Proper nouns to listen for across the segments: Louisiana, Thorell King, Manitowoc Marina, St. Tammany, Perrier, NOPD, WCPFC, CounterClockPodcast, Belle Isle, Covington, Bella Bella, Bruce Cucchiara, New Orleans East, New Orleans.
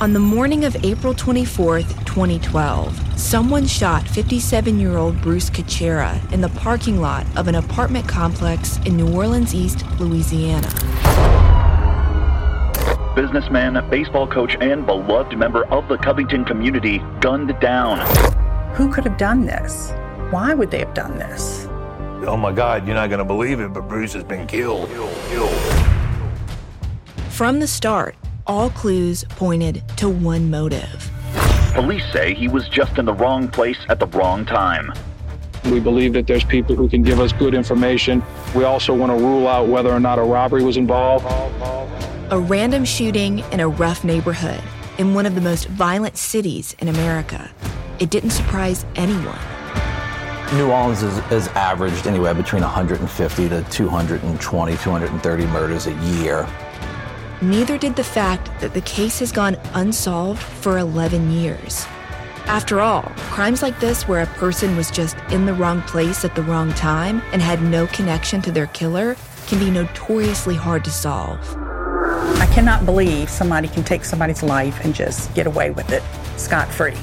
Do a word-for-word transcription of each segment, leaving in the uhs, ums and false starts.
On the morning of April twenty-fourth, twenty twelve, someone shot fifty-seven-year-old Bruce Cucchiara in the parking lot of an apartment complex in New Orleans East, Louisiana. Businessman, baseball coach, and beloved member of the Covington community gunned down. Who could have done this? Why would they have done this? Oh my God, you're not going to believe it, but Bruce has been killed. killed, killed. From the start, all clues pointed to one motive. Police say he was just in the wrong place at the wrong time. We believe that there's people who can give us good information. We also want to rule out whether or not a robbery was involved. A random shooting in a rough neighborhood in one of the most violent cities in America. It didn't surprise anyone. New Orleans is, is averaged anywhere between one hundred fifty to two hundred twenty, two hundred thirty murders a year. Neither did the fact that the case has gone unsolved for eleven years. After all, crimes like this where a person was just in the wrong place at the wrong time and had no connection to their killer can be notoriously hard to solve. I cannot believe somebody can take somebody's life and just get away with it scot-free.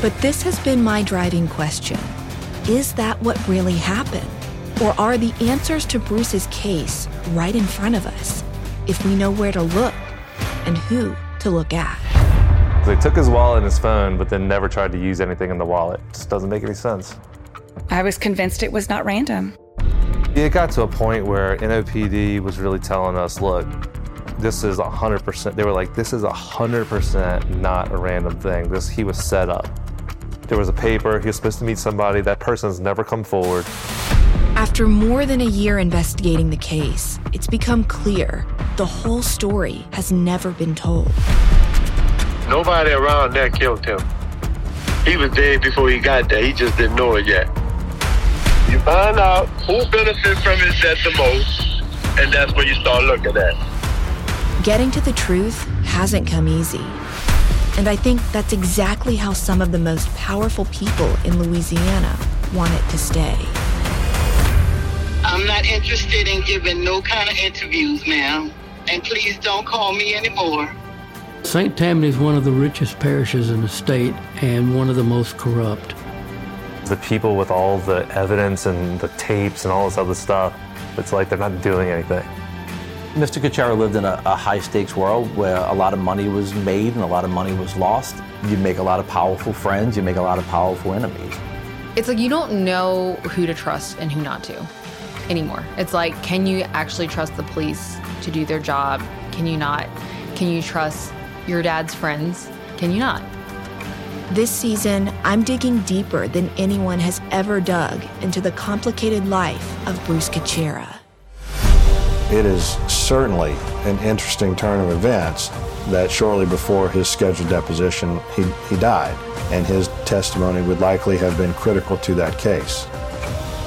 But this has been my driving question. Is that what really happened? Or are the answers to Bruce's case right in front of us, if we know where to look and who to look at? They took his wallet and his phone, but then never tried to use anything in the wallet. It just doesn't make any sense. I was convinced it was not random. It got to a point where N O P D was really telling us, look, this is one hundred percent. They were like, this is one hundred percent not a random thing. This, he was set up. There was a paper. He was supposed to meet somebody. That person's never come forward. After more than a year investigating the case, it's become clear the whole story has never been told. Nobody around there killed him. He was dead before he got there. He just didn't know it yet. You find out who benefits from his death the most, and that's what you start looking at. Getting to the truth hasn't come easy. And I think that's exactly how some of the most powerful people in Louisiana want it to stay. I'm not interested in giving no kind of interviews, ma'am. And please don't call me anymore. Saint Tammany is one of the richest parishes in the state and one of the most corrupt. The people with all the evidence and the tapes and all this other stuff, it's like they're not doing anything. Mister Cucchiara lived in a, a high-stakes world where a lot of money was made and a lot of money was lost. You make a lot of powerful friends, you make a lot of powerful enemies. It's like you don't know who to trust and who not to anymore. It's like, can you actually trust the police to do their job? Can you not? Can you trust your dad's friends? Can you not? This season, I'm digging deeper than anyone has ever dug into the complicated life of Bruce Cucchiara. It is certainly an interesting turn of events that shortly before his scheduled deposition, he, he died, and his testimony would likely have been critical to that case.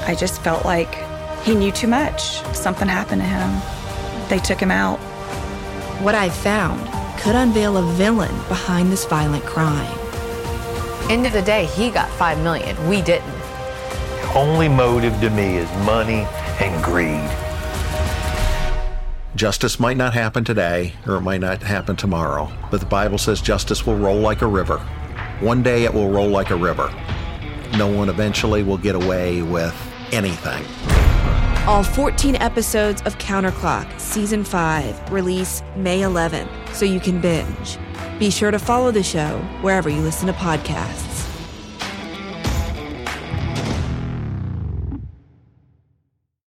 I just felt like he knew too much. Something happened to him. They took him out. What I found could unveil a villain behind this violent crime. End of the day, he got five million. We didn't. The only motive to me is money and greed. Justice might not happen today, or it might not happen tomorrow, but the Bible says justice will roll like a river. One day it will roll like a river. No one eventually will get away with anything. All fourteen episodes of CounterClock Season five release May eleventh, so you can binge. Be sure to follow the show wherever you listen to podcasts.